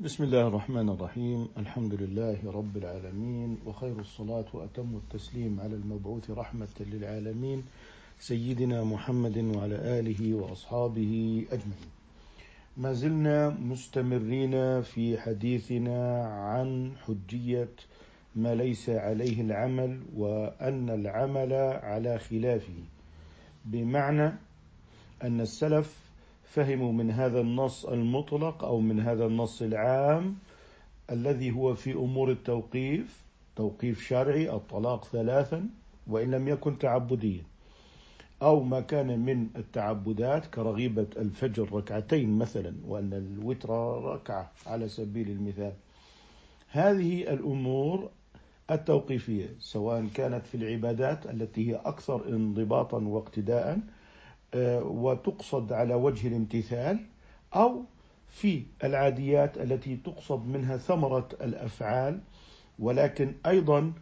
بسم الله الرحمن الرحيم. الحمد لله رب العالمين، وخير الصلاة وأتم التسليم على المبعوث رحمة للعالمين سيدنا محمد وعلى آله وأصحابه أجمعين. ما زلنا مستمرين في حديثنا عن حجية ما ليس عليه العمل، وأن العمل على خلافه، بمعنى أن السلف فهموا من هذا النص المطلق أو من هذا النص العام الذي هو في أمور التوقيف، توقيف شرعي الطلاق ثلاثا وإن لم يكن تعبديا، أو ما كان من التعبدات كرغيبة الفجر ركعتين مثلا، وأن الوتر ركعة على سبيل المثال. هذه الأمور التوقيفية سواء كانت في العبادات التي هي أكثر انضباطا واقتداء وتقصد على وجه الامتثال، أو في العاديات التي تقصد منها ثمرة الأفعال. ولكن أيضا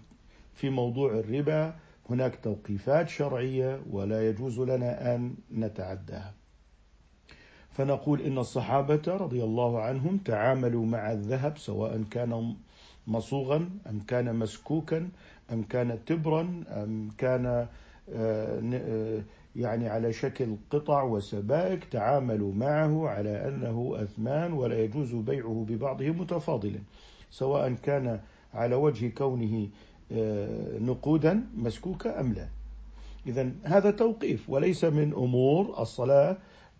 في موضوع الربا هناك توقيفات شرعية ولا يجوز لنا أن نتعداها. فنقول إن الصحابة رضي الله عنهم تعاملوا مع الذهب سواء كان مصوغا أم كان مسكوكا أم كان تبرا أم كان يعني على شكل قطع وسبائك، تعاملوا معه على أنه أثمان ولا يجوز بيعه ببعضه متفاضلا، سواء كان على وجه كونه نقودا مسكوكة أم لا. إذن هذا توقيف وليس من أمور الصلاة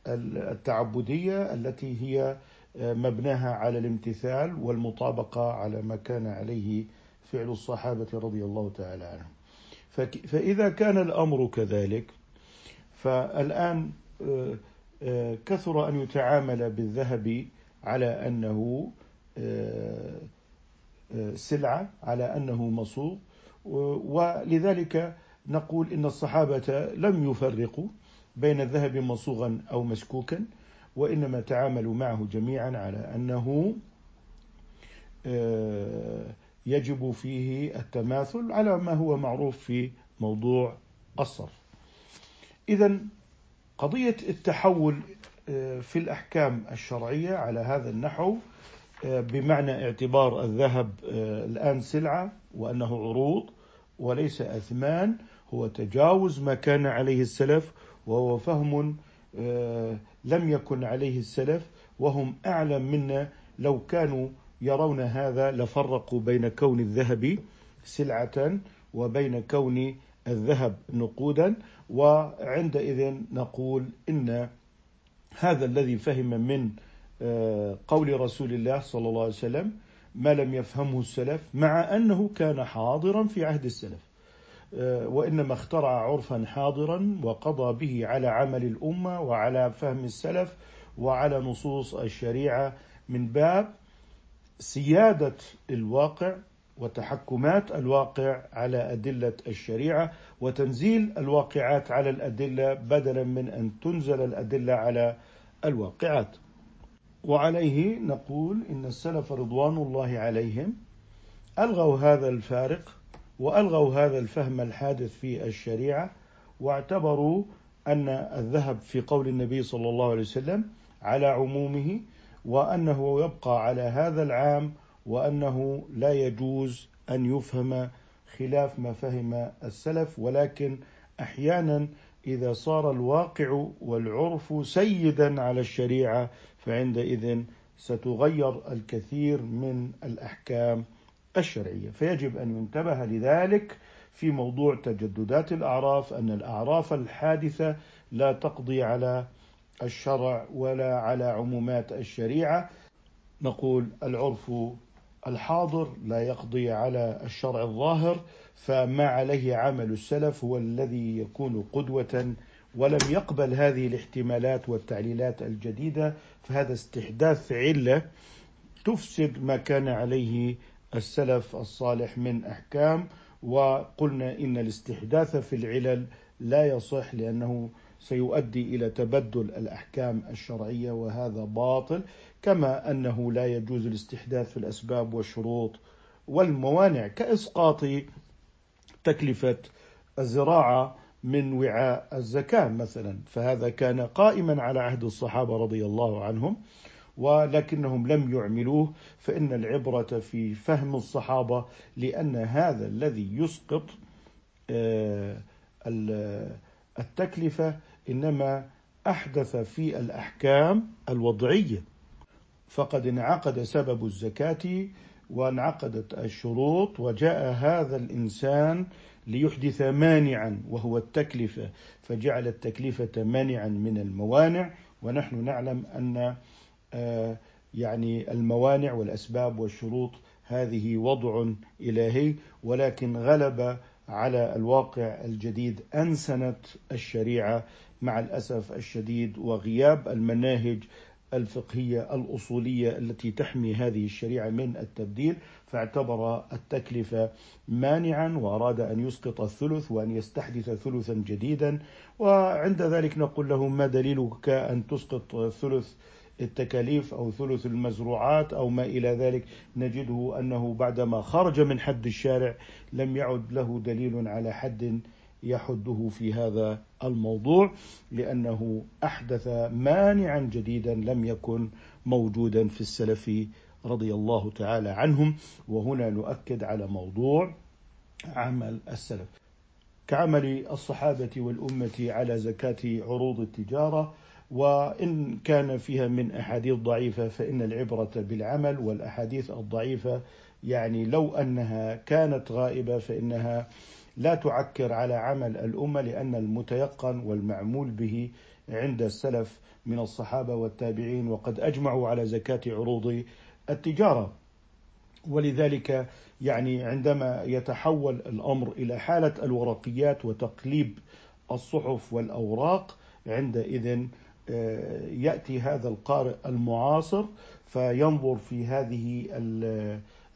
التعبدية التي هي مبناها على الامتثال والمطابقة على ما كان عليه فعل الصحابة رضي الله تعالى عنهم. فإذا كان الأمر كذلك، فالآن كثر أن يتعامل بالذهب على أنه سلعة، على أنه مصوغ، ولذلك نقول إن الصحابة لم يفرقوا بين الذهب مصوغا أو مسكوكا، وإنما تعاملوا معه جميعا على أنه يجب فيه التماثل على ما هو معروف في موضوع الصرف. إذن قضية التحول في الأحكام الشرعية على هذا النحو، بمعنى اعتبار الذهب الآن سلعة وأنه عروض وليس أثمان، هو تجاوز ما كان عليه السلف، وهو فهم لم يكن عليه السلف، وهم أعلم منا. لو كانوا يرون هذا لفرقوا بين كون الذهب سلعة وبين كون الذهب نقودا. وعندئذ نقول إن هذا الذي فهم من قول رسول الله صلى الله عليه وسلم ما لم يفهمه السلف، مع أنه كان حاضرا في عهد السلف، وإنما اخترع عرفا حاضرا وقضى به على عمل الأمة وعلى فهم السلف وعلى نصوص الشريعة، من باب سيادة الواقع وتحكمات الواقع على أدلة الشريعة، وتنزيل الواقعات على الأدلة بدلا من أن تنزل الأدلة على الواقعات. وعليه نقول إن السلف رضوان الله عليهم ألغوا هذا الفارق وألغوا هذا الفهم الحادث في الشريعة، واعتبروا أن الذهب في قول النبي صلى الله عليه وسلم على عمومه، وأنه يبقى على هذا العام، وأنه لا يجوز أن يفهم خلاف ما فهم السلف. ولكن أحيانا إذا صار الواقع والعرف سيدا على الشريعة، فعندئذ ستغير الكثير من الأحكام الشرعية. فيجب أن ينتبه لذلك في موضوع تجددات الأعراف، أن الأعراف الحادثة لا تقضي على الشرع ولا على عمومات الشريعة. نقول العرف الحاضر لا يقضي على الشرع الظاهر، فما عليه عمل السلف هو الذي يكون قدوة، ولم يقبل هذه الاحتمالات والتعليلات الجديدة، فهذا استحداث علة تفسد ما كان عليه السلف الصالح من أحكام. وقلنا إن الاستحداث في العلل لا يصح، لأنه سيؤدي إلى تبدل الأحكام الشرعية، وهذا باطل، كما أنه لا يجوز الاستحداث في الأسباب والشروط والموانع، كإسقاط تكلفة الزراعة من وعاء الزكاة مثلا، فهذا كان قائما على عهد الصحابة رضي الله عنهم، ولكنهم لم يعملوه، فإن العبرة في فهم الصحابة، لأن هذا الذي يسقط التكلفة إنما أحدث في الأحكام الوضعية. فقد انعقد سبب الزكاة وانعقدت الشروط، وجاء هذا الإنسان ليحدث مانعا وهو التكلفة، فجعل التكلفة مانعا من الموانع، ونحن نعلم أن يعني الموانع والأسباب والشروط هذه وضع إلهي، ولكن غلب على الواقع الجديد أنسنت الشريعة مع الأسف الشديد، وغياب المناهج الفقهية الأصولية التي تحمي هذه الشريعة من التبديل، فاعتبر التكلفة مانعا وأراد أن يسقط الثلث وأن يستحدث ثلثا جديدا، وعند ذلك نقول له ما دليلك أن تسقط ثلث التكاليف أو ثلث المزروعات أو ما إلى ذلك، نجده أنه بعدما خرج من حد الشارع لم يعد له دليل على حد يحده في هذا الموضوع، لأنه أحدث مانعا جديدا لم يكن موجودا في السلف رضي الله تعالى عنهم. وهنا نؤكد على موضوع عمل السلف كعمل الصحابة والأمة على زكاة عروض التجارة، وإن كان فيها من أحاديث ضعيفة فإن العبرة بالعمل، والأحاديث الضعيفة يعني لو أنها كانت غائبة فإنها لا تعكر على عمل الأمة، لأن المتيقن والمعمول به عند السلف من الصحابة والتابعين، وقد أجمعوا على زكاة عروض التجارة. ولذلك يعني عندما يتحول الأمر إلى حالة الورقيات وتقليب الصحف والأوراق، عندئذ يأتي هذا القارئ المعاصر فينظر في هذه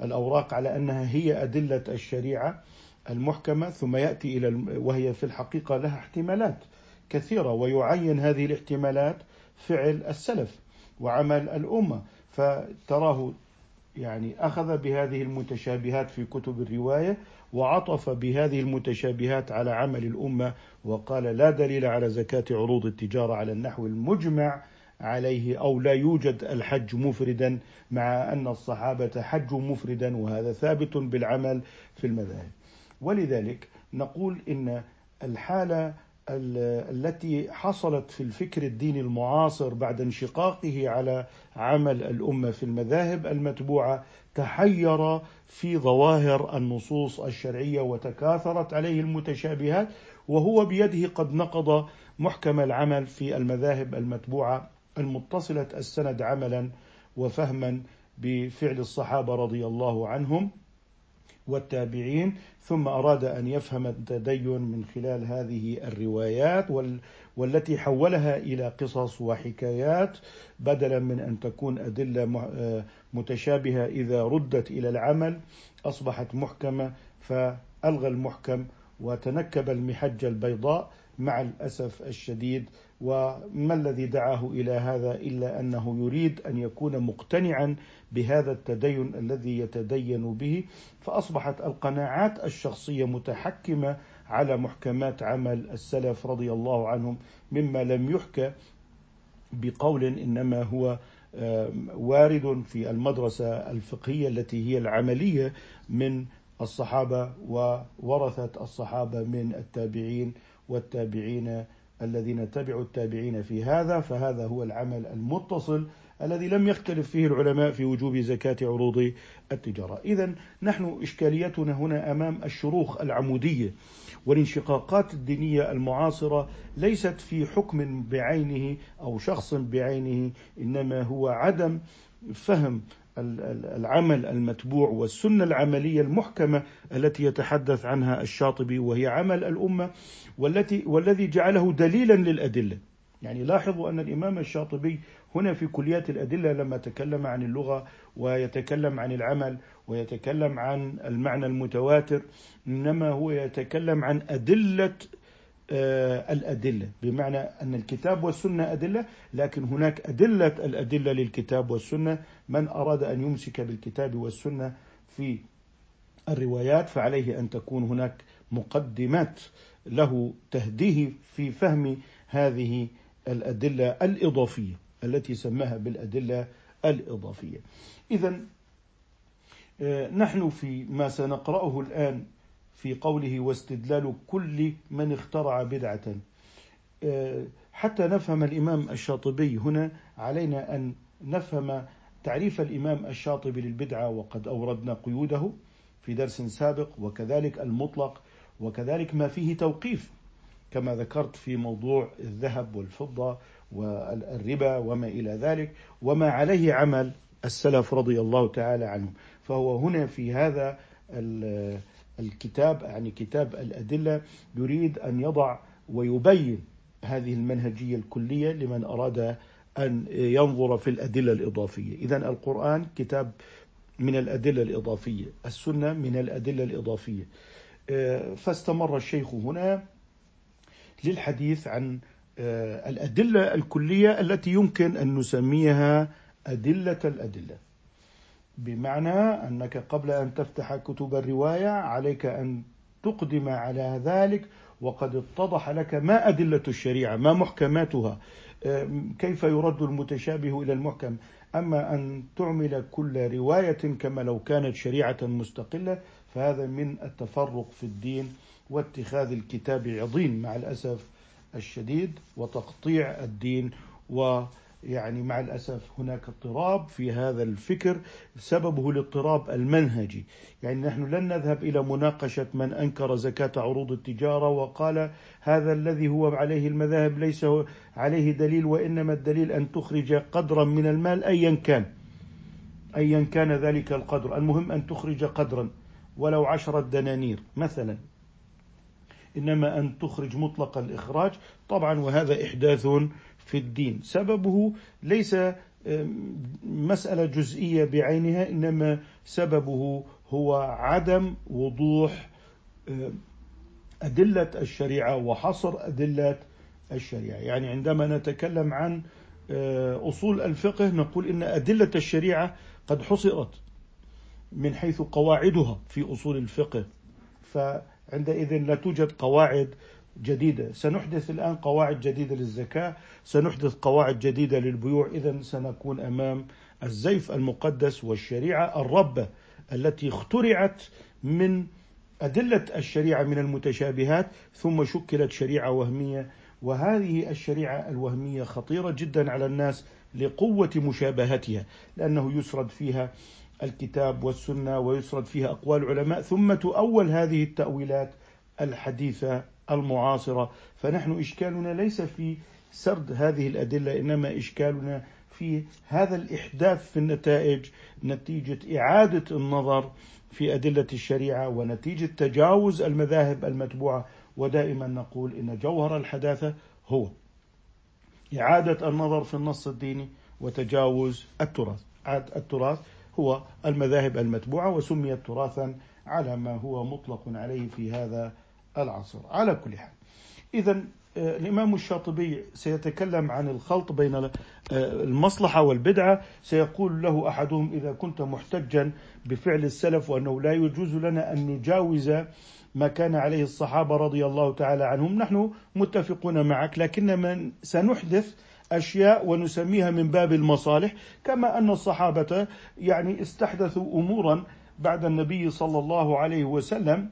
الأوراق على أنها هي أدلة الشريعة المحكمة، ثم يأتي إلى وهي في الحقيقة لها احتمالات كثيرة، ويعين هذه الاحتمالات فعل السلف وعمل الأمة، فتراه يعني أخذ بهذه المتشابهات في كتب الرواية وعطف بهذه المتشابهات على عمل الأمة، وقال لا دليل على زكاة عروض التجارة على النحو المجمع عليه، أو لا يوجد الحج مفردا، مع أن الصحابة حجوا مفردا، وهذا ثابت بالعمل في المذاهب. ولذلك نقول إن الحالة التي حصلت في الفكر الديني المعاصر بعد انشقاقه على عمل الأمة في المذاهب المتبوعة، تحير في ظواهر النصوص الشرعية وتكاثرت عليه المتشابهات، وهو بيده قد نقض محكم العمل في المذاهب المتبوعة المتصلة السند عملا وفهما بفعل الصحابة رضي الله عنهم والتابعين، ثم أراد أن يفهم التدين من خلال هذه الروايات والتي حولها إلى قصص وحكايات، بدلا من أن تكون أدلة متشابهة إذا ردت إلى العمل أصبحت محكمة، فألغى المحكم وتنكب المحجة البيضاء مع الأسف الشديد. وما الذي دعاه إلى هذا إلا أنه يريد أن يكون مقتنعا بهذا التدين الذي يتدين به، فأصبحت القناعات الشخصية متحكمة على محكمات عمل السلف رضي الله عنهم، مما لم يحكى بقول إنما هو وارد في المدرسة الفقهية التي هي العملية من الصحابة، وورثت الصحابة من التابعين والتابعين الذين تبعوا التابعين في هذا، فهذا هو العمل المتصل الذي لم يختلف فيه العلماء في وجوب زكاة عروض التجارة. إذن نحن إشكاليتنا هنا أمام الشروخ العمودية والانشقاقات الدينية المعاصرة، ليست في حكم بعينه أو شخص بعينه، إنما هو عدم فهم العمل المتبوع والسنة العملية المحكمة التي يتحدث عنها الشاطبي، وهي عمل الأمة والذي جعله دليلا للأدلة. يعني لاحظوا أن الإمام الشاطبي هنا في كليات الأدلة لما تكلم عن اللغة ويتكلم عن العمل ويتكلم عن المعنى المتواتر، إنما هو يتكلم عن أدلة الأدلة، بمعنى أن الكتاب والسنة أدلة، لكن هناك أدلة الأدلة للكتاب والسنة. من أراد أن يمسك بالكتاب والسنة في الروايات فعليه أن تكون هناك مقدمات له تهديه في فهم هذه الأدلة الإضافية التي سماها بالأدلة الإضافية. إذن نحن في ما سنقرأه الآن في قوله واستدلال كل من اخترع بدعة، حتى نفهم الإمام الشاطبي هنا علينا أن نفهم تعريف الإمام الشاطبي للبدعة، وقد أوردنا قيوده في درس سابق، وكذلك المطلق، وكذلك ما فيه توقيف كما ذكرت في موضوع الذهب والفضة والربا وما إلى ذلك، وما عليه عمل السلف رضي الله تعالى عنهم. فهو هنا في هذا الكتاب، يعني كتاب الأدلة، يريد أن يضع ويبين هذه المنهجية الكلية لمن أراد أن ينظر في الأدلة الإضافية. إذن القرآن كتاب من الأدلة الإضافية، السنة من الأدلة الإضافية. فاستمر الشيخ هنا للحديث عن الأدلة الكلية التي يمكن أن نسميها أدلة الأدلة، بمعنى أنك قبل أن تفتح كتب الرواية عليك أن تقدم على ذلك، وقد اتضح لك ما أدلة الشريعة، ما محكماتها، كيف يرد المتشابه إلى المحكم. أما أن تعمل كل رواية كما لو كانت شريعة مستقلة، فهذا من التفرق في الدين واتخاذ الكتاب عضين مع الأسف الشديد، وتقطيع الدين، ويعني مع الأسف هناك اضطراب في هذا الفكر، سببه الاضطراب المنهجي. يعني نحن لن نذهب إلى مناقشة من أنكر زكاة عروض التجارة وقال هذا الذي هو عليه المذاهب ليس عليه دليل، وإنما الدليل أن تخرج قدرا من المال أيا كان ذلك القدر، المهم أن تخرج قدرا ولو 10 دنانير مثلا، إنما أن تخرج مطلق الإخراج طبعا. وهذا إحداث في الدين سببه ليس مسألة جزئية بعينها، إنما سببه هو عدم وضوح أدلة الشريعة وحصر أدلة الشريعة. يعني عندما نتكلم عن أصول الفقه نقول إن أدلة الشريعة قد حصرت من حيث قواعدها في أصول الفقه، فعندئذ لا توجد قواعد جديدة. سنحدث الآن قواعد جديدة للزكاة، سنحدث قواعد جديدة للبيوع، إذن سنكون أمام الزيف المقدس والشريعة الربة التي اخترعت من أدلة الشريعة من المتشابهات، ثم شكلت شريعة وهمية. وهذه الشريعة الوهمية خطيرة جدا على الناس لقوة مشابهتها، لأنه يسرد فيها الكتاب والسنة ويسرد فيها أقوال العلماء، ثم تؤول هذه التأويلات الحديثة المعاصرة. فنحن إشكالنا ليس في سرد هذه الأدلة، إنما إشكالنا في هذا الإحداث في النتائج، نتيجة إعادة النظر في أدلة الشريعة ونتيجة تجاوز المذاهب المتبوعة. ودائما نقول إن جوهر الحداثة هو إعادة النظر في النص الديني وتجاوز التراث. التراث هو المذاهب المتبوعة، وسميت تراثا على ما هو مطلق عليه في هذا العصر. على كل حال، إذن الإمام الشاطبي سيتكلم عن الخلط بين المصلحة والبدعة. سيقول له أحدهم: إذا كنت محتجا بفعل السلف وأنه لا يجوز لنا أن نجاوز ما كان عليه الصحابة رضي الله تعالى عنهم، نحن متفقون معك، لكننا سنحدث أشياء ونسميها من باب المصالح، كما أن الصحابة يعني استحدثوا أمورا بعد النبي صلى الله عليه وسلم،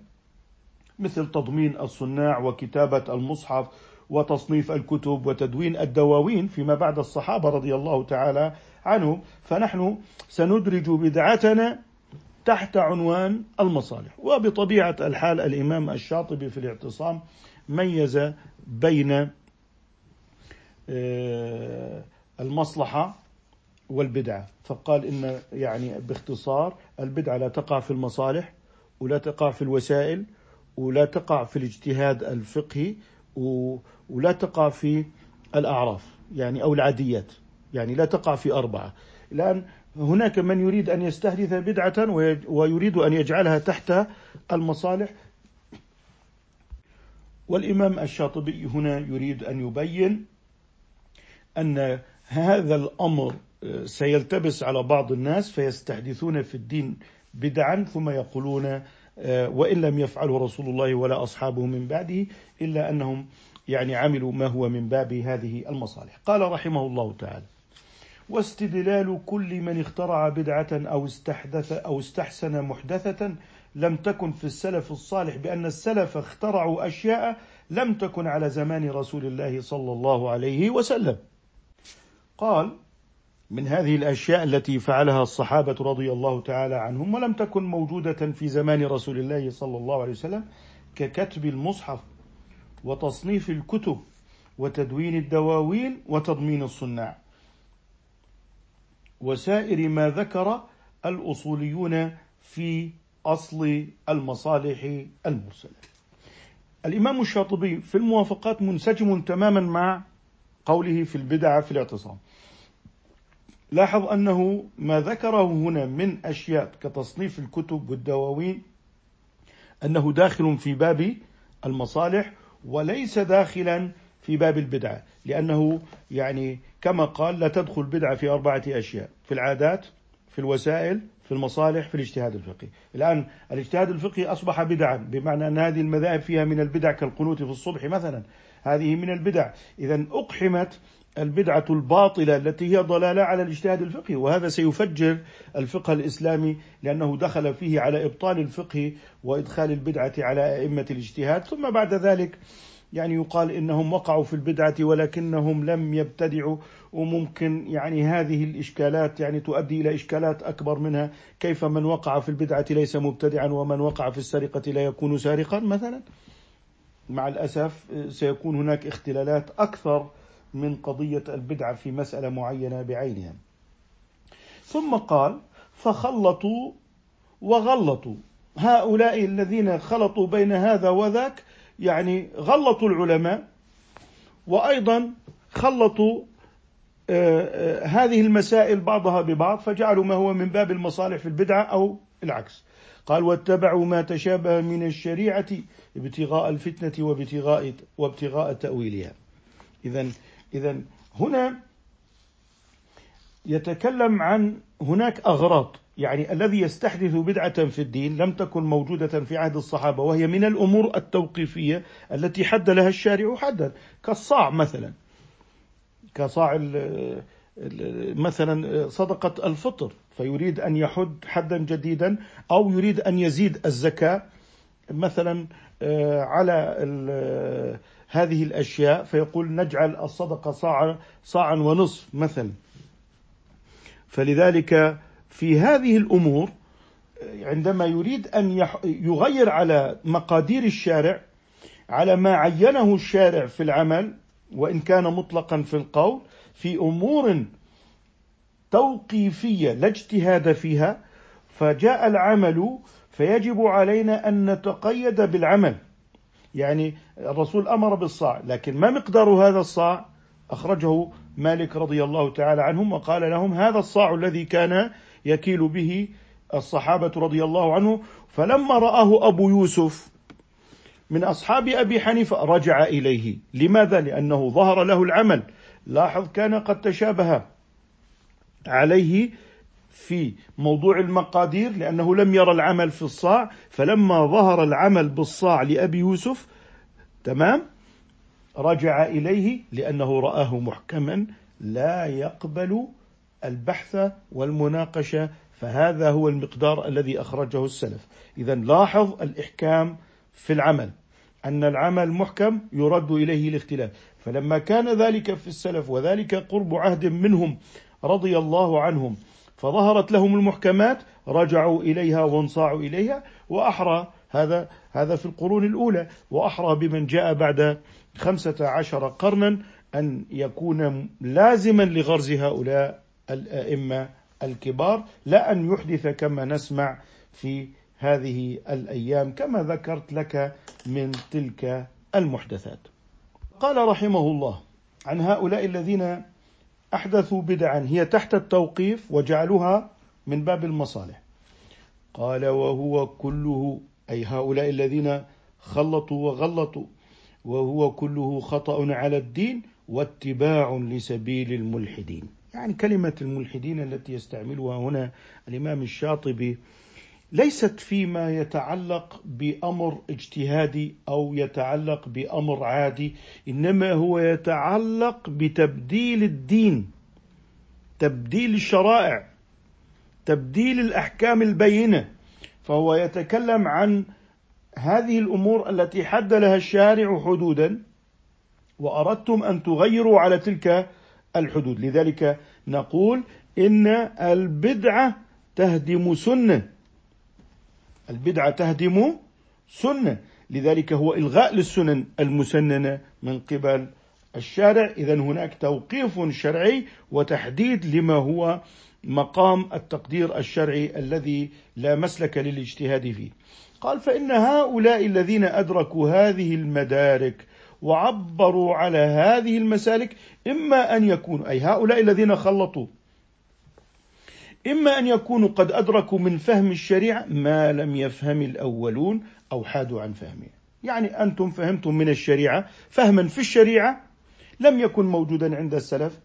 مثل تضمين الصناع وكتابة المصحف وتصنيف الكتب وتدوين الدواوين فيما بعد الصحابة رضي الله تعالى عنهم. فنحن سندرج بدعتنا تحت عنوان المصالح. وبطبيعة الحال الإمام الشاطبي في الاعتصام ميز بين المصلحة والبدعة، فقال إن يعني باختصار البدعة لا تقع في المصالح، ولا تقع في الوسائل، ولا تقع في الاجتهاد الفقهي، ولا تقع في الأعراف يعني أو العاديات، يعني لا تقع في 4. الآن هناك من يريد أن يستحدث بدعة ويريد أن يجعلها تحت المصالح، والإمام الشاطبي هنا يريد أن يبين أن هذا الأمر سيلتبس على بعض الناس، فيستحدثون في الدين بدعا ثم يقولون وإن لم يفعله رسول الله ولا أصحابه من بعده، إلا أنهم يعني عملوا ما هو من باب هذه المصالح. قال رحمه الله تعالى: واستدلال كل من اخترع بدعة أو استحدث أو استحسن محدثة لم تكن في السلف الصالح، بأن السلف اخترعوا أشياء لم تكن على زمان رسول الله صلى الله عليه وسلم. قال: من هذه الأشياء التي فعلها الصحابة رضي الله تعالى عنهم ولم تكن موجودة في زمان رسول الله صلى الله عليه وسلم، ككتب المصحف وتصنيف الكتب وتدوين الدواوين وتضمين الصناع، وسائر ما ذكر الأصوليون في أصل المصالح المرسلة. الإمام الشاطبي في الموافقات منسجم تماما مع قوله في البدعة في الاعتصام. لاحظ أنه ما ذكره هنا من أشياء كتصنيف الكتب والدواوين أنه داخل في باب المصالح وليس داخلا في باب البدعة، لأنه يعني كما قال: لا تدخل بدعة في 4 أشياء: في العادات، في الوسائل، في المصالح، في الاجتهاد الفقهي. الآن الاجتهاد الفقهي أصبح بدعا، بمعنى أن هذه المذاهب فيها من البدع، كالقنوت في الصبح مثلا، هذه من البدع. إذن أقحمت البدعة الباطلة التي هي ضلالة على الاجتهاد الفقهي، وهذا سيفجر الفقه الإسلامي، لأنه دخل فيه على إبطال الفقه وإدخال البدعة على أئمة الاجتهاد. ثم بعد ذلك يعني يقال إنهم وقعوا في البدعة ولكنهم لم يبتدعوا، وممكن يعني هذه الإشكالات يعني تؤدي إلى إشكالات أكبر منها، كيف من وقع في البدعة ليس مبتدعا ومن وقع في السرقة لا يكون سارقا مثلا. مع الأسف سيكون هناك اختلالات أكثر من قضية البدعة في مسألة معينة بعينها. ثم قال: فخلطوا وغلطوا. هؤلاء الذين خلطوا بين هذا وذاك يعني غلطوا العلماء، وأيضا خلطوا هذه المسائل بعضها ببعض، فجعلوا ما هو من باب المصالح في البدعة أو العكس. قال: واتبعوا ما تشابه من الشريعة ابتغاء الفتنة وابتغاء تأويلها. إذا هنا يتكلم عن هناك أغراض، يعني الذي يستحدث بدعة في الدين لم تكن موجودة في عهد الصحابة، وهي من الأمور التوقيفية التي حد لها الشارع حدا، كالصاع مثلا، كصاع مثلا صدقة الفطر، فيريد أن يحد حدا جديدا، أو يريد أن يزيد الزكاة مثلا على هذه الأشياء، فيقول نجعل الصدقة صاعا ونصف مثلا. فلذلك في هذه الأمور عندما يريد أن يغير على مقادير الشارع، على ما عينه الشارع في العمل وإن كان مطلقا في القول، في أمور توقيفية لا اجتهاد فيها، فجاء العمل فيجب علينا أن نتقيد بالعمل. يعني الرسول أمر بالصاع، لكن ما مقدار هذا الصاع؟ أخرجه مالك رضي الله تعالى عنهم، وقال لهم: هذا الصاع الذي كان يكيل به الصحابة رضي الله عنه. فلما رآه أبو يوسف من أصحاب أبي حنيفة رجع إليه. لماذا؟ لأنه ظهر له العمل. لاحظ، كان قد تشابه عليه في موضوع المقادير لأنه لم يرى العمل في الصاع، فلما ظهر العمل بالصاع لأبي يوسف تمام رجع إليه، لأنه رآه محكما لا يقبل البحث والمناقشة. فهذا هو المقدار الذي أخرجه السلف. إذن لاحظ الإحكام في العمل، أن العمل محكم يرد إليه الاختلاف. فلما كان ذلك في السلف، وذلك قرب عهد منهم رضي الله عنهم، فظهرت لهم المحكمات رجعوا إليها وانصاعوا إليها. وأحرى هذا في القرون الأولى، وأحرى بمن جاء بعد 15 قرنا أن يكون لازما لغرز هؤلاء الأئمة الكبار، لا أن يحدث كما نسمع في هذه الأيام كما ذكرت لك من تلك المحدثات. قال رحمه الله عن هؤلاء الذين أحدثوا بدعا هي تحت التوقيف وجعلوها من باب المصالح. قال: وهو كله، أي هؤلاء الذين خلطوا وغلطوا، وهو كله خطأ على الدين واتباع لسبيل الملحدين. يعني كلمة الملحدين التي يستعملها هنا الإمام الشاطبي ليست فيما يتعلق بأمر اجتهادي أو يتعلق بأمر عادي، إنما هو يتعلق بتبديل الدين، تبديل الشرائع، تبديل الأحكام البينة، فهو يتكلم عن هذه الأمور التي حد لها الشارع حدودا وأردتم أن تغيروا على تلك الحدود. لذلك نقول إن البدعة تهدم سنة، البدعة تهدم سنة، لذلك هو إلغاء للسنن المسننة من قبل الشارع. إذن هناك توقيف شرعي وتحديد لما هو مقام التقدير الشرعي الذي لا مسلك للاجتهاد فيه. قال فإن هؤلاء الذين أدركوا هذه المدارك وعبروا على هذه المسالك إما أن يكونوا، أي هؤلاء الذين خلطوا، إما أن يكونوا قد أدركوا من فهم الشريعة ما لم يفهم الأولون أو حادوا عن فهمه. يعني أنتم فهمتم من الشريعة فهما في الشريعة لم يكن موجودا عند السلف،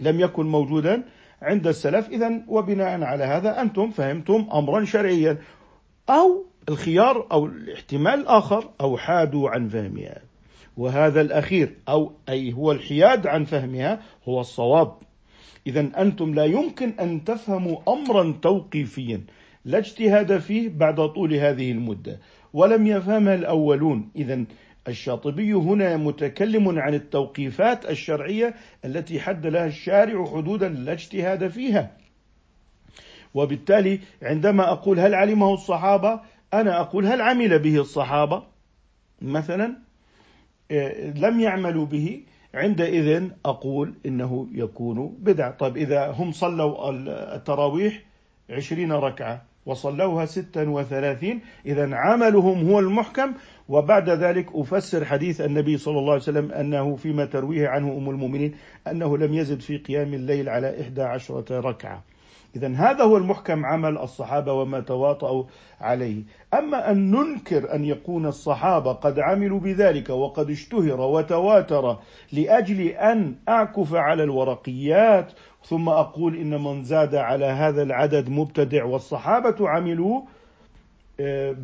لم يكن موجودا عند السلف. إذن وبناء على هذا أنتم فهمتم أمرا شرعيا، أو الخيار أو الاحتمال الآخر أو حادوا عن فهمها، وهذا الأخير أو أي هو الحياد عن فهمها هو الصواب. إذن أنتم لا يمكن أن تفهموا أمرا توقيفيا لا اجتهاد فيه بعد طول هذه المدة ولم يفهمها الأولون. إذن الشاطبي هنا متكلم عن التوقيفات الشرعية التي حد لها الشارع حدودا لا اجتهاد فيها، وبالتالي عندما أقول هل علمه الصحابة، أنا أقول هل عمل به الصحابة مثلا، لم يعملوا به، عندئذ أقول إنه يكون بدع. طيب إذا هم صلوا التراويح 20 ركعة وصلوها 36، إذن عملهم هو المحكم. وبعد ذلك أفسر حديث النبي صلى الله عليه وسلم أنه فيما ترويه عنه أم المؤمنين أنه لم يزد في قيام الليل على 11 ركعة. إذن هذا هو المحكم، عمل الصحابة وما تواطؤوا عليه. أما أن ننكر أن يكون الصحابة قد عملوا بذلك وقد اشتهر وتواتر لأجل أن أعكف على الورقيات ثم أقول إن من زاد على هذا العدد مبتدع والصحابة عملوا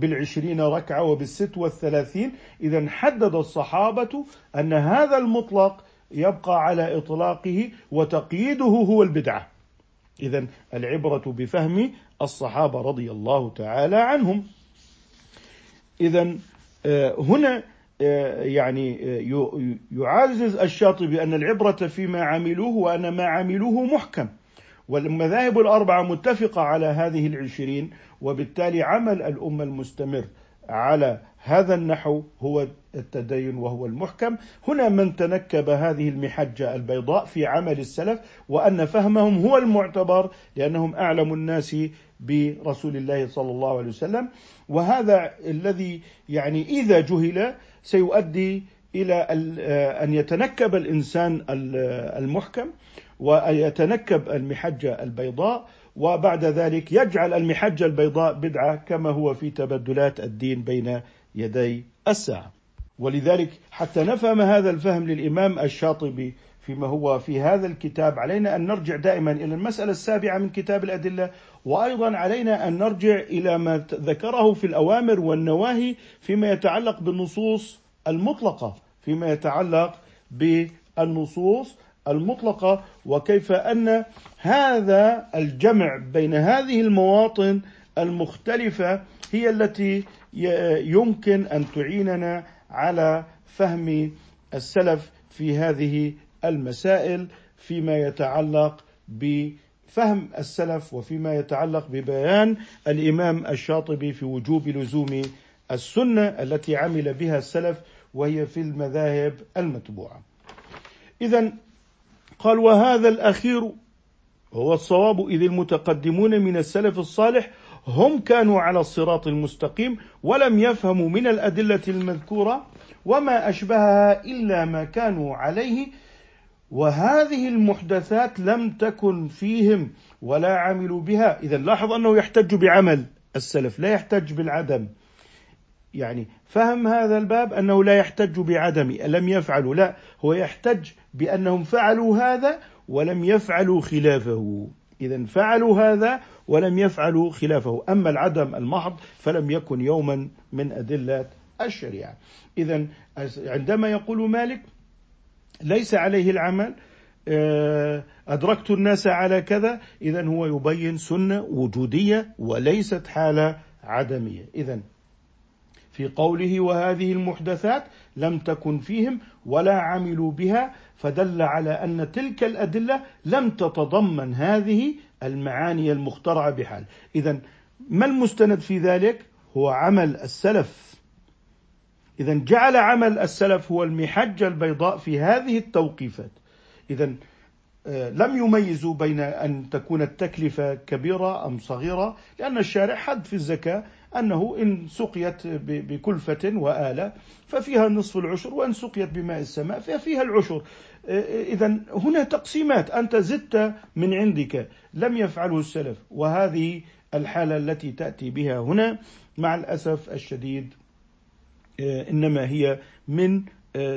بال20 ركعة وبال36، إذن حدد الصحابة أن هذا المطلق يبقى على إطلاقه وتقييده هو البدعة. إذن العبرة بفهم الصحابة رضي الله تعالى عنهم. إذن هنا يعني يعزز الشاطبي أن العبرة فيما عملوه وأن ما عملوه محكم، والمذاهب الأربعة متفقة على هذه 20، وبالتالي عمل الأمة المستمر على هذا النحو هو التدين وهو المحكم. هنا من تنكب هذه المحجة البيضاء في عمل السلف وأن فهمهم هو المعتبر لأنهم أعلم الناس برسول الله صلى الله عليه وسلم، وهذا الذي يعني إذا جهل سيؤدي إلى أن يتنكب الإنسان المحكم ويتنكب المحجة البيضاء، وبعد ذلك يجعل المحجة البيضاء بدعة كما هو في تبدلات الدين بين يدي الساعة. ولذلك حتى نفهم هذا الفهم للإمام الشاطبي فيما هو في هذا الكتاب علينا أن نرجع دائما إلى المسألة 7 من كتاب الأدلة، وأيضا علينا أن نرجع إلى ما ذكره في الأوامر والنواهي فيما يتعلق بالنصوص المطلقة، فيما يتعلق بالنصوص المطلقة، وكيف أن هذا الجمع بين هذه المواطن المختلفة هي التي يمكن أن تعيننا على فهم السلف في هذه المسائل، فيما يتعلق بفهم السلف وفيما يتعلق ببيان الإمام الشاطبي في وجوب لزوم السنة التي عمل بها السلف وهي في المذاهب المتبوعة. إذن قال وهذا الأخير هو الصواب، إذ المتقدمون من السلف الصالح هم كانوا على الصراط المستقيم ولم يفهموا من الأدلة المذكورة وما أشبهها إلا ما كانوا عليه، وهذه المحدثات لم تكن فيهم ولا عملوا بها. إذن لاحظ أنه يحتج بعمل السلف لا يحتج بالعدم، يعني فهم هذا الباب أنه لا يحتج بعدم لم يفعلوا، لا هو يحتج بأنهم فعلوا هذا ولم يفعلوا خلافه. إذن فعلوا هذا ولم يفعلوا خلافه، أما العدم المحض فلم يكن يوما من أدلة الشريعة. إذن عندما يقول مالك ليس عليه العمل أدركت الناس على كذا، إذا هو يبين سنة وجودية وليست حالة عدمية. إذا في قوله وهذه المحدثات لم تكن فيهم ولا عملوا بها، فدل على أن تلك الأدلة لم تتضمن هذه المعاني المخترعة بحال. إذا ما المستند في ذلك؟ هو عمل السلف. إذا جعل عمل السلف هو المحجة البيضاء في هذه التوقيفات. إذا لم يميزوا بين أن تكون التكلفة كبيرة أم صغيرة، لأن الشارع حد في الزكاة أنه إن سقيت بكلفة وآلة ففيها نصف العشر، وإن سقيت بماء السماء ففيها العشر. إذا هنا تقسيمات أنت زدت من عندك لم يفعله السلف، وهذه الحالة التي تأتي بها هنا مع الأسف الشديد إنما هي من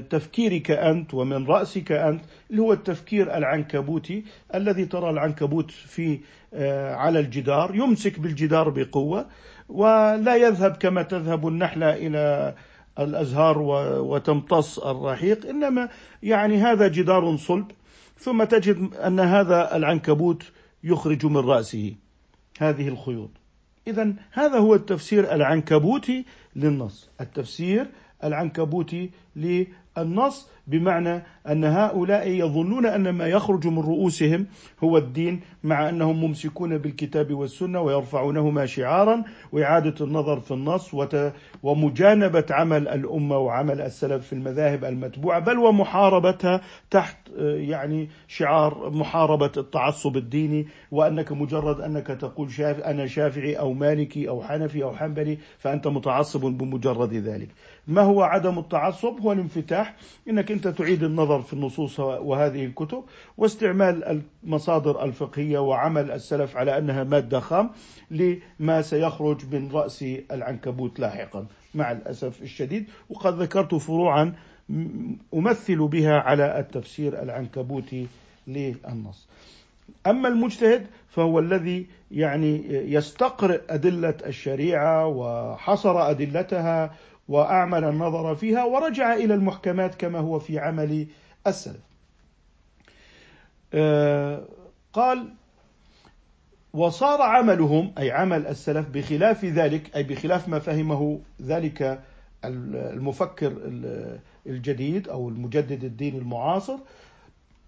تفكيرك أنت ومن رأسك أنت، اللي هو التفكير العنكبوتي الذي ترى العنكبوت في على الجدار يمسك بالجدار بقوة ولا يذهب كما تذهب النحلة إلى الأزهار وتمتص الرحيق، إنما يعني هذا جدار صلب، ثم تجد أن هذا العنكبوت يخرج من رأسه هذه الخيوط. إذن هذا هو التفسير العنكبوتي للنص، التفسير العنكبوتي للنص، بمعنى أن هؤلاء يظنون أن ما يخرج من رؤوسهم هو الدين، مع أنهم ممسكون بالكتاب والسنة ويرفعونهما شعارا، وإعادة النظر في النص ومجانبة عمل الأمة وعمل السلف في المذاهب المتبوعة، بل ومحاربتها تحت يعني شعار محاربة التعصب الديني، وأنك مجرد أنك تقول أنا شافعي أو مالكي أو حنفي أو حنبلي فأنت متعصب بمجرد ذلك. ما هو عدم التعصب؟ هو الانفتاح، إنك أنت تعيد النظر في النصوص وهذه الكتب واستعمال المصادر الفقهية وعمل السلف على أنها مادة خام لما سيخرج من رأس العنكبوت لاحقا مع الأسف الشديد. وقد ذكرت فروعا أمثل بها على التفسير العنكبوتي للنص. أما المجتهد فهو الذي يعني يستقرئ أدلة الشريعة وحصر أدلتها وأعمل النظر فيها ورجع إلى المحكمات كما هو في عمل السلف. قال وصار عملهم أي عمل السلف بخلاف ذلك، أي بخلاف ما فهمه ذلك المفكر الجديد أو المجدد الدين المعاصر.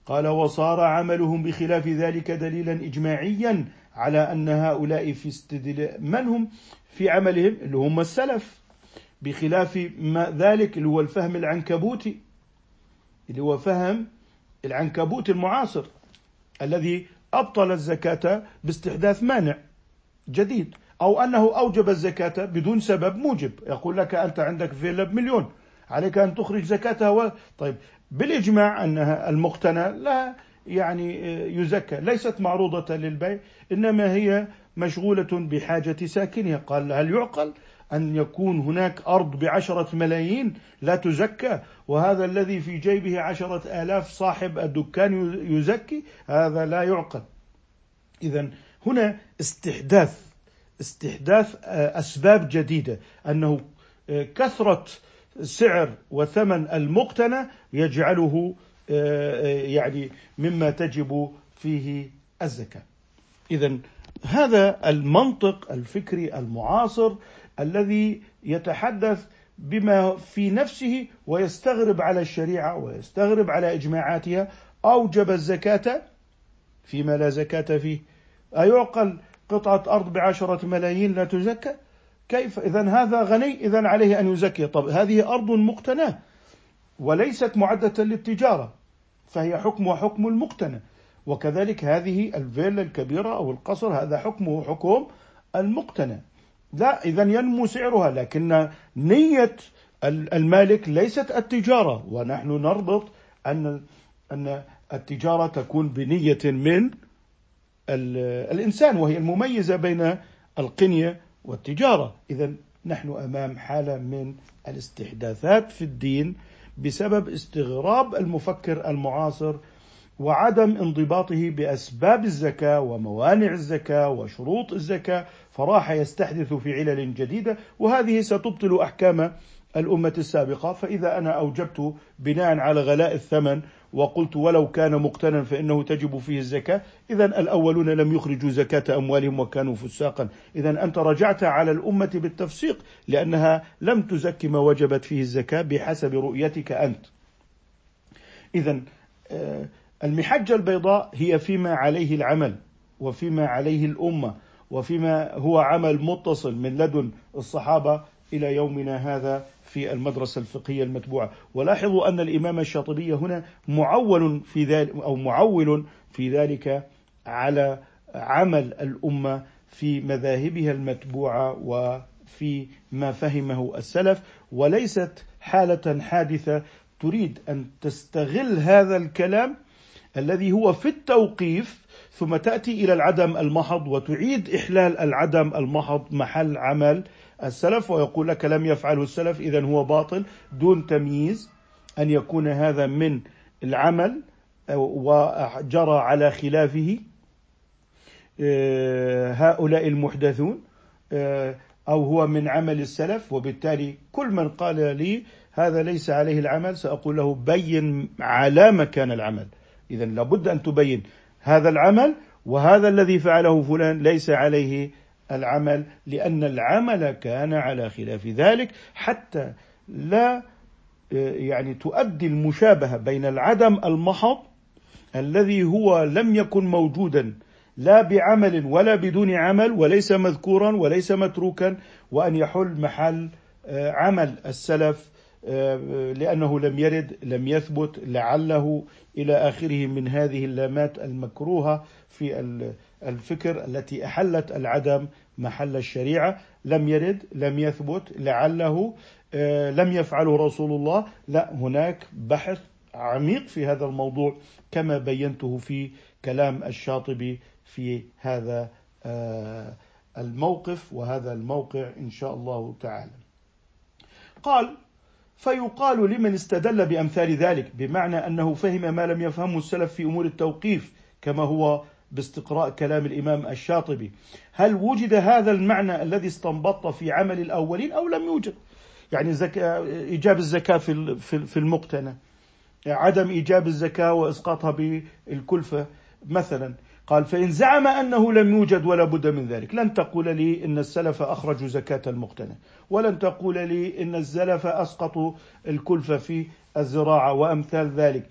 قال وصار عملهم بخلاف ذلك دليلا إجماعيا على أن هؤلاء في استدلال من هم في عملهم اللي هم السلف، بخلاف ما ذلك اللي هو الفهم العنكبوتي، اللي هو فهم العنكبوت المعاصر الذي أبطل الزكاة باستحداث مانع جديد، أو أنه أوجب الزكاة بدون سبب موجب. يقول لك أنت عندك فيلا بمليون عليك أن تخرج زكاتها طيب بالإجماع أنها المقتنى لا يعني يزكى، ليست معروضة للبيع، إنما هي مشغولة بحاجة ساكنها. قال هل يعقل أن يكون هناك أرض ب10 ملايين لا تزكى، وهذا الذي في جيبه 10,000 صاحب الدكان يزكي؟ هذا لا يعقل. إذن هنا استحداث أسباب جديدة، أنه كثرة سعر وثمن المقتنى يجعله يعني مما تجب فيه الزكاة. إذن هذا المنطق الفكري المعاصر الذي يتحدث بما في نفسه ويستغرب على الشريعة ويستغرب على إجماعاتها، أوجب الزكاة فيما لا زكاة فيه. أيعقل قطعة أرض ب10 ملايين لا تزكى؟ كيف؟ إذن هذا غني، إذن عليه أن يزكي. طب هذه أرض مقتنى وليست معدة للتجارة، فهي حكم المقتنى. وكذلك هذه الفيلا الكبيرة أو القصر هذا حكمه حكم المقتنى، لا إذن ينمو سعرها، لكن نية المالك ليست التجارة، ونحن نربط أن التجارة تكون بنية من الإنسان، وهي المميزة بين القنية والتجارة. إذن نحن أمام حالة من الاستحداثات في الدين بسبب استغراب المفكر المعاصر وعدم انضباطه بأسباب الزكاة وموانع الزكاة وشروط الزكاة، فراح يستحدث في علل جديدة، وهذه ستبطل أحكام الأمة السابقة. فإذا أنا أوجبت بناء على غلاء الثمن وقلت ولو كان مقتنا فإنه تجب فيه الزكاة. إذا الأولون لم يخرجوا زكاة أموالهم وكانوا فساقا. إذا أنت رجعت على الأمة بالتفسيق لأنها لم تزكي ما وجبت فيه الزكاة بحسب رؤيتك أنت. إذا المحجة البيضاء هي فيما عليه العمل وفيما عليه الأمة وفيما هو عمل متصل من لدن الصحابة إلى يومنا هذا في المدرسة الفقهية المتبوعة. ولاحظوا أن الإمام الشاطبي هنا معول في ذلك على عمل الأمة في مذاهبها المتبوعة وفي ما فهمه السلف، وليست حالة حادثة تريد أن تستغل هذا الكلام الذي هو في التوقيف ثم تأتي إلى العدم المحض وتعيد إحلال العدم المحض محل عمل السلف ويقول لك لم يفعله السلف إذا هو باطل، دون تمييز أن يكون هذا من العمل وجرى على خلافه هؤلاء المحدثون أو هو من عمل السلف. وبالتالي كل من قال لي هذا ليس عليه العمل سأقول له بين على ما كان العمل. إذا لابد أن تبين هذا العمل وهذا الذي فعله فلان ليس عليه العمل، لأن العمل كان على خلاف ذلك، حتى لا تؤدي المشابهة بين العدم المحض الذي هو لم يكن موجودا لا بعمل ولا بدون عمل وليس مذكورا وليس متروكا، وأن يحل محل عمل السلف لأنه لم يرد لم يثبت لعله إلى آخره من هذه اللامات المكروهة في الفكر التي أحلت العدم محل الشريعة. لم يرد لم يثبت لعله لم يفعله رسول الله، لا، هناك بحث عميق في هذا الموضوع كما بينته في كلام الشاطبي في هذا الموقف وهذا الموقع إن شاء الله تعالى. قال: فيقال لمن استدل بأمثال ذلك، بمعنى أنه فهم ما لم يفهمه السلف في أمور التوقيف كما هو باستقراء كلام الإمام الشاطبي: هل وجد هذا المعنى الذي استنبط في عمل الأولين أو لم يوجد؟ إيجاب الزكاة في المقتنى، عدم إيجاب الزكاة وإسقاطها بالكلفة مثلا. قال: فإن زعم أنه لم يوجد ولا بد من ذلك، لن تقول لي إن السلف أخرجوا زكاة المقتنى، ولن تقول لي إن السلف أسقطوا الكلفة في الزراعة وأمثال ذلك.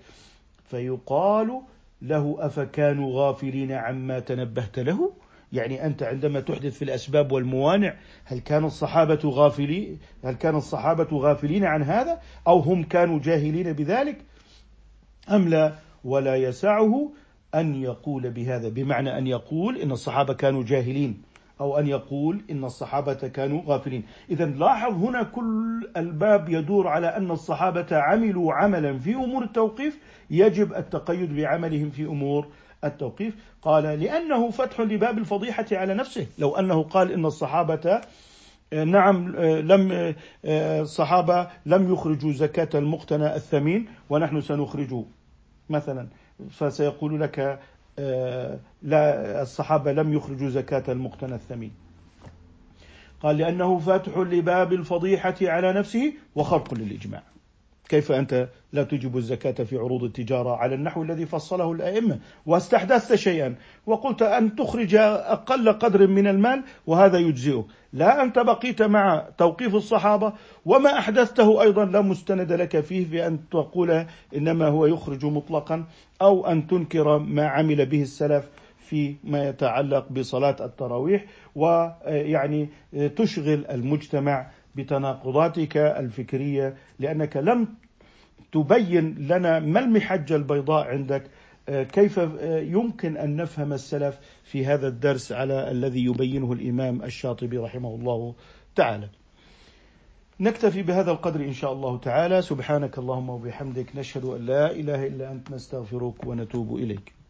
فيقال له: أفكانوا غافلين عما تنبهت له؟ أنت عندما تحدث في الأسباب والموانع، هل كان الصحابة غافلين عن هذا، أو هم كانوا جاهلين بذلك أم لا؟ ولا يسعه أن يقول بهذا، بمعنى أن يقول إن الصحابة كانوا جاهلين أو أن يقول إن الصحابة كانوا غافلين. إذا لاحظ هنا كل الباب يدور على أن الصحابة عملوا عملا في أمور التوقيف يجب التقيد بعملهم في أمور التوقيف. قال: لأنه فتح لباب الفضيحة على نفسه. لو أنه قال إن الصحابة لم يخرجوا زكاة المقتنى الثمين ونحن سنخرجه مثلا، فسيقول لك لا، الصحابة لم يخرجوا زكاة المقتنى الثمين. قال: لأنه فاتح لباب الفضيحة على نفسه وخرق للإجماع. كيف أنت لا تجب الزكاة في عروض التجارة على النحو الذي فصله الأئمة، واستحدثت شيئا وقلت أن تخرج أقل قدر من المال وهذا يجزئه؟ لا، أنت بقيت مع توقيف الصحابة، وما أحدثته أيضا لا مستند لك فيه بأن تقول إنما هو يخرج مطلقا، أو أن تنكر ما عمل به السلف في ما يتعلق بصلاة التراويح، تشغل المجتمع بتناقضاتك الفكرية، لأنك لم تبين لنا ما المحجة البيضاء عندك. كيف يمكن أن نفهم السلف في هذا الدرس على الذي يبينه الإمام الشاطبي رحمه الله تعالى؟ نكتفي بهذا القدر إن شاء الله تعالى. سبحانك اللهم وبحمدك، نشهد أن لا إله إلا أنت، نستغفرك ونتوب إليك.